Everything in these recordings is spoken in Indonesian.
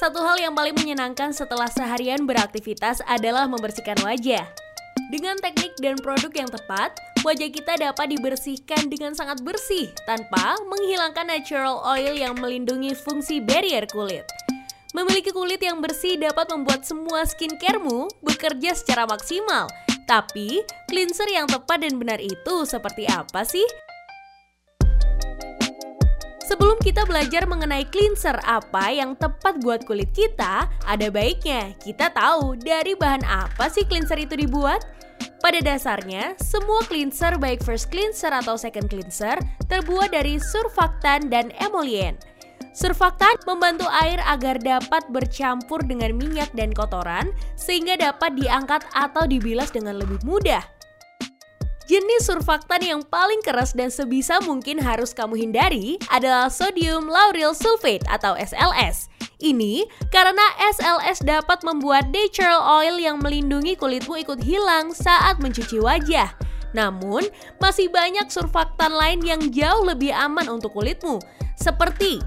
Satu hal yang paling menyenangkan setelah seharian beraktivitas adalah membersihkan wajah. Dengan teknik dan produk yang tepat, wajah kita dapat dibersihkan dengan sangat bersih tanpa menghilangkan natural oil yang melindungi fungsi barrier kulit. Memiliki kulit yang bersih dapat membuat semua skincaremu bekerja secara maksimal. Tapi, cleanser yang tepat dan benar itu seperti apa sih? Sebelum kita belajar mengenai cleanser apa yang tepat buat kulit kita, ada baiknya kita tahu dari bahan apa sih cleanser itu dibuat. Pada dasarnya, semua cleanser baik first cleanser atau second cleanser terbuat dari surfaktan dan emolien. Surfaktan membantu air agar dapat bercampur dengan minyak dan kotoran sehingga dapat diangkat atau dibilas dengan lebih mudah. Jenis surfaktan yang paling keras dan sebisa mungkin harus kamu hindari adalah sodium lauryl sulfate atau SLS. Ini karena SLS dapat membuat natural oil yang melindungi kulitmu ikut hilang saat mencuci wajah. Namun, masih banyak surfaktan lain yang jauh lebih aman untuk kulitmu, seperti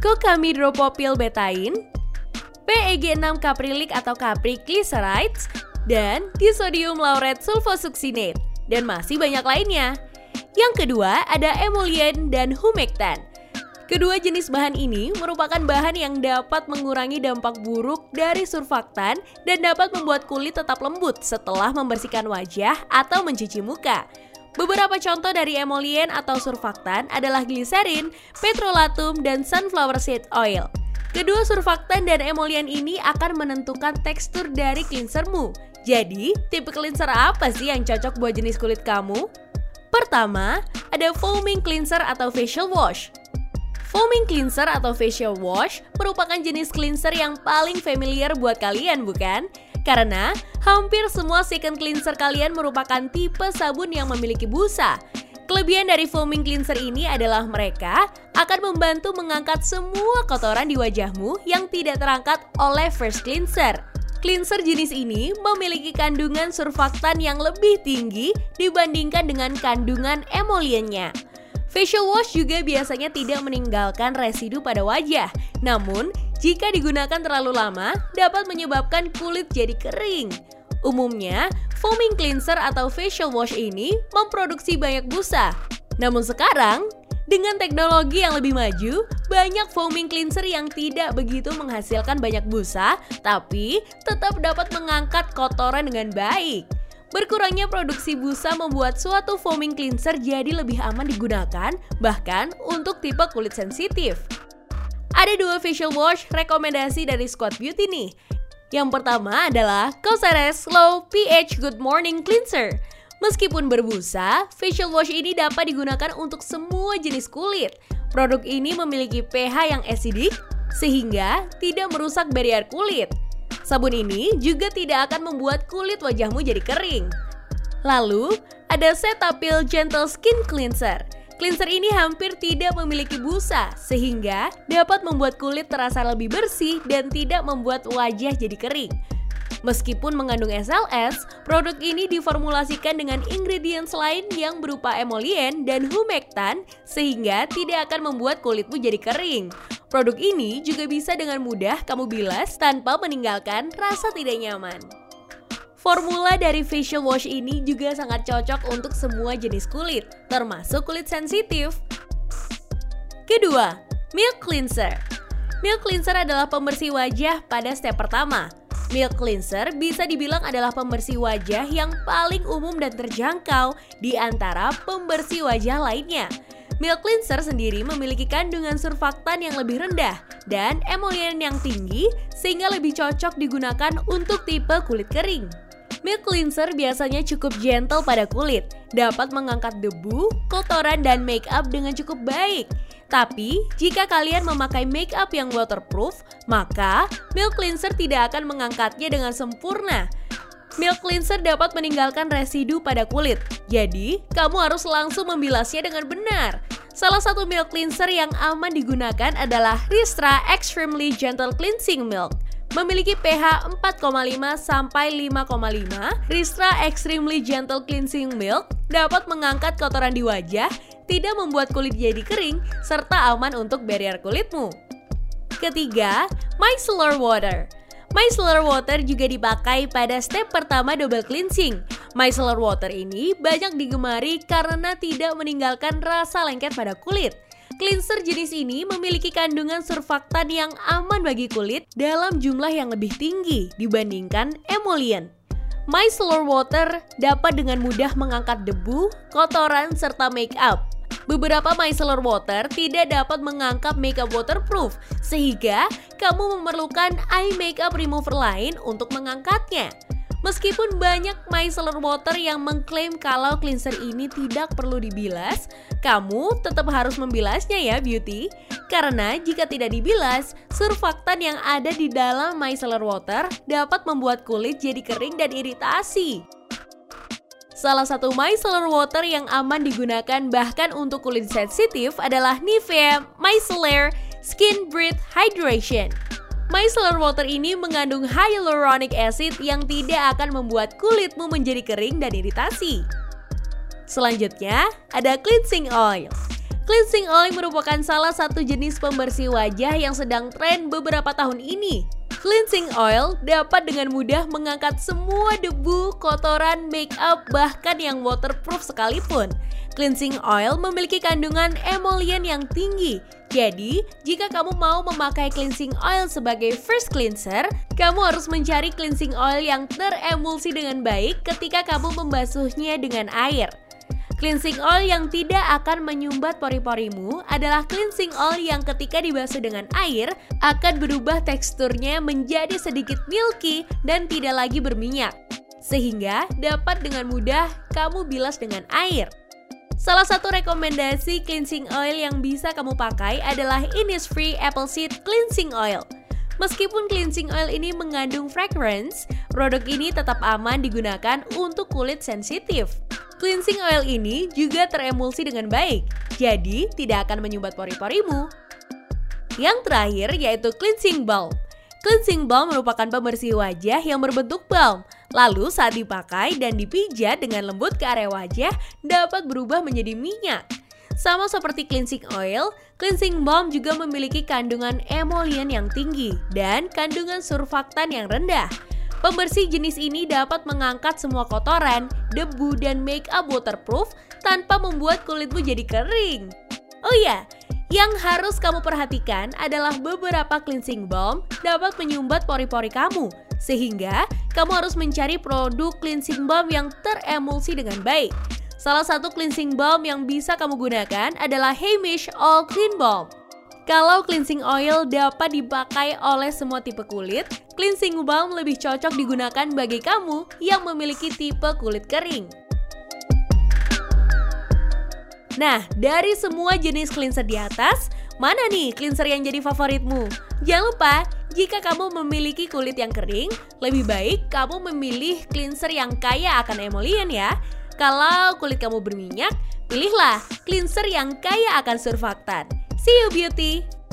kokamidropopil betain, PEG6 kaprilik atau kapriglycerides, dan disodium lauret sulfosuksinate, dan masih banyak lainnya. Yang kedua ada emolien dan humektan. Kedua jenis bahan ini merupakan bahan yang dapat mengurangi dampak buruk dari surfaktan dan dapat membuat kulit tetap lembut setelah membersihkan wajah atau mencuci muka. Beberapa contoh dari emolien atau surfaktan adalah gliserin, petrolatum, dan sunflower seed oil. Kedua surfaktan dan emolien ini akan menentukan tekstur dari cleansermu. Jadi, tipe cleanser apa sih yang cocok buat jenis kulit kamu? Pertama, ada foaming cleanser atau facial wash. Foaming cleanser atau facial wash merupakan jenis cleanser yang paling familiar buat kalian, bukan? Karena hampir semua second cleanser kalian merupakan tipe sabun yang memiliki busa. Kelebihan dari foaming cleanser ini adalah mereka akan membantu mengangkat semua kotoran di wajahmu yang tidak terangkat oleh first cleanser. Cleanser jenis ini memiliki kandungan surfaktan yang lebih tinggi dibandingkan dengan kandungan emoliennya. Facial wash juga biasanya tidak meninggalkan residu pada wajah, namun jika digunakan terlalu lama, dapat menyebabkan kulit jadi kering. Umumnya, foaming cleanser atau facial wash ini memproduksi banyak busa. Namun sekarang, dengan teknologi yang lebih maju, banyak foaming cleanser yang tidak begitu menghasilkan banyak busa, tapi tetap dapat mengangkat kotoran dengan baik. Berkurangnya produksi busa membuat suatu foaming cleanser jadi lebih aman digunakan, bahkan untuk tipe kulit sensitif. Ada dua facial wash rekomendasi dari Squad Beauty nih. Yang pertama adalah Cosrx Low pH Good Morning Cleanser. Meskipun berbusa, facial wash ini dapat digunakan untuk semua jenis kulit. Produk ini memiliki pH yang acidic sehingga tidak merusak barrier kulit. Sabun ini juga tidak akan membuat kulit wajahmu jadi kering. Lalu, ada Cetaphil Gentle Skin Cleanser. Cleanser ini hampir tidak memiliki busa, sehingga dapat membuat kulit terasa lebih bersih dan tidak membuat wajah jadi kering. Meskipun mengandung SLS, produk ini diformulasikan dengan ingredients lain yang berupa emolien dan humektan, sehingga tidak akan membuat kulitmu jadi kering. Produk ini juga bisa dengan mudah kamu bilas tanpa meninggalkan rasa tidak nyaman. Formula dari facial wash ini juga sangat cocok untuk semua jenis kulit, termasuk kulit sensitif. Kedua, milk cleanser. Milk cleanser adalah pembersih wajah pada step pertama. Milk cleanser bisa dibilang adalah pembersih wajah yang paling umum dan terjangkau di antara pembersih wajah lainnya. Milk cleanser sendiri memiliki kandungan surfaktan yang lebih rendah dan emolien yang tinggi sehingga lebih cocok digunakan untuk tipe kulit kering. Milk cleanser biasanya cukup gentle pada kulit, dapat mengangkat debu, kotoran, dan make up dengan cukup baik. Tapi, jika kalian memakai make up yang waterproof, maka milk cleanser tidak akan mengangkatnya dengan sempurna. Milk cleanser dapat meninggalkan residu pada kulit, jadi kamu harus langsung membilasnya dengan benar. Salah satu milk cleanser yang aman digunakan adalah Ristra Extremely Gentle Cleansing Milk. Memiliki pH 4,5 sampai 5,5, Ristra Extremely Gentle Cleansing Milk dapat mengangkat kotoran di wajah, tidak membuat kulit jadi kering, serta aman untuk barrier kulitmu. ketiga, micellar water. Micellar water juga dipakai pada step pertama double cleansing. Micellar water ini banyak digemari karena tidak meninggalkan rasa lengket pada kulit. Cleanser jenis ini memiliki kandungan surfaktan yang aman bagi kulit dalam jumlah yang lebih tinggi dibandingkan emollient. Micellar water dapat dengan mudah mengangkat debu, kotoran, serta make up. Beberapa micellar water tidak dapat mengangkat makeup waterproof, sehingga kamu memerlukan eye makeup remover lain untuk mengangkatnya. Meskipun banyak micellar water yang mengklaim kalau cleanser ini tidak perlu dibilas, kamu tetap harus membilasnya ya beauty. Karena jika tidak dibilas, surfaktan yang ada di dalam micellar water dapat membuat kulit jadi kering dan iritasi. Salah satu micellar water yang aman digunakan bahkan untuk kulit sensitif adalah Nivea Micellar Skin Breathe Hydration. Micellar water ini mengandung hyaluronic acid yang tidak akan membuat kulitmu menjadi kering dan iritasi. Selanjutnya, ada cleansing oil. Cleansing oil merupakan salah satu jenis pembersih wajah yang sedang tren beberapa tahun ini. Cleansing oil dapat dengan mudah mengangkat semua debu, kotoran, make up, bahkan yang waterproof sekalipun. Cleansing oil memiliki kandungan emollient yang tinggi. Jadi, jika kamu mau memakai cleansing oil sebagai first cleanser, kamu harus mencari cleansing oil yang teremulsi dengan baik ketika kamu membasuhnya dengan air. Cleansing oil yang tidak akan menyumbat pori-porimu adalah cleansing oil yang ketika dibasuh dengan air akan berubah teksturnya menjadi sedikit milky dan tidak lagi berminyak, sehingga dapat dengan mudah kamu bilas dengan air. Salah satu rekomendasi cleansing oil yang bisa kamu pakai adalah Innisfree Apple Seed Cleansing Oil. Meskipun cleansing oil ini mengandung fragrance, produk ini tetap aman digunakan untuk kulit sensitif. Cleansing oil ini juga teremulsi dengan baik, jadi tidak akan menyumbat pori-porimu. Yang terakhir yaitu cleansing balm. Cleansing balm merupakan pembersih wajah yang berbentuk balm. Lalu saat dipakai dan dipijat dengan lembut ke area wajah dapat berubah menjadi minyak. Sama seperti cleansing oil, cleansing balm juga memiliki kandungan emollient yang tinggi dan kandungan surfaktan yang rendah. Pembersih jenis ini dapat mengangkat semua kotoran, debu, dan make up waterproof tanpa membuat kulitmu jadi kering. Oh ya, yang harus kamu perhatikan adalah beberapa cleansing balm dapat menyumbat pori-pori kamu, sehingga kamu harus mencari produk cleansing balm yang teremulsi dengan baik. Salah satu cleansing balm yang bisa kamu gunakan adalah Heimish All Clean Balm. Kalau cleansing oil dapat dipakai oleh semua tipe kulit, cleansing balm lebih cocok digunakan bagi kamu yang memiliki tipe kulit kering. Nah, dari semua jenis cleanser di atas, mana nih cleanser yang jadi favoritmu? Jangan lupa, jika kamu memiliki kulit yang kering, lebih baik kamu memilih cleanser yang kaya akan emollient ya. Kalau kulit kamu berminyak, pilihlah cleanser yang kaya akan surfaktan. See you beauty!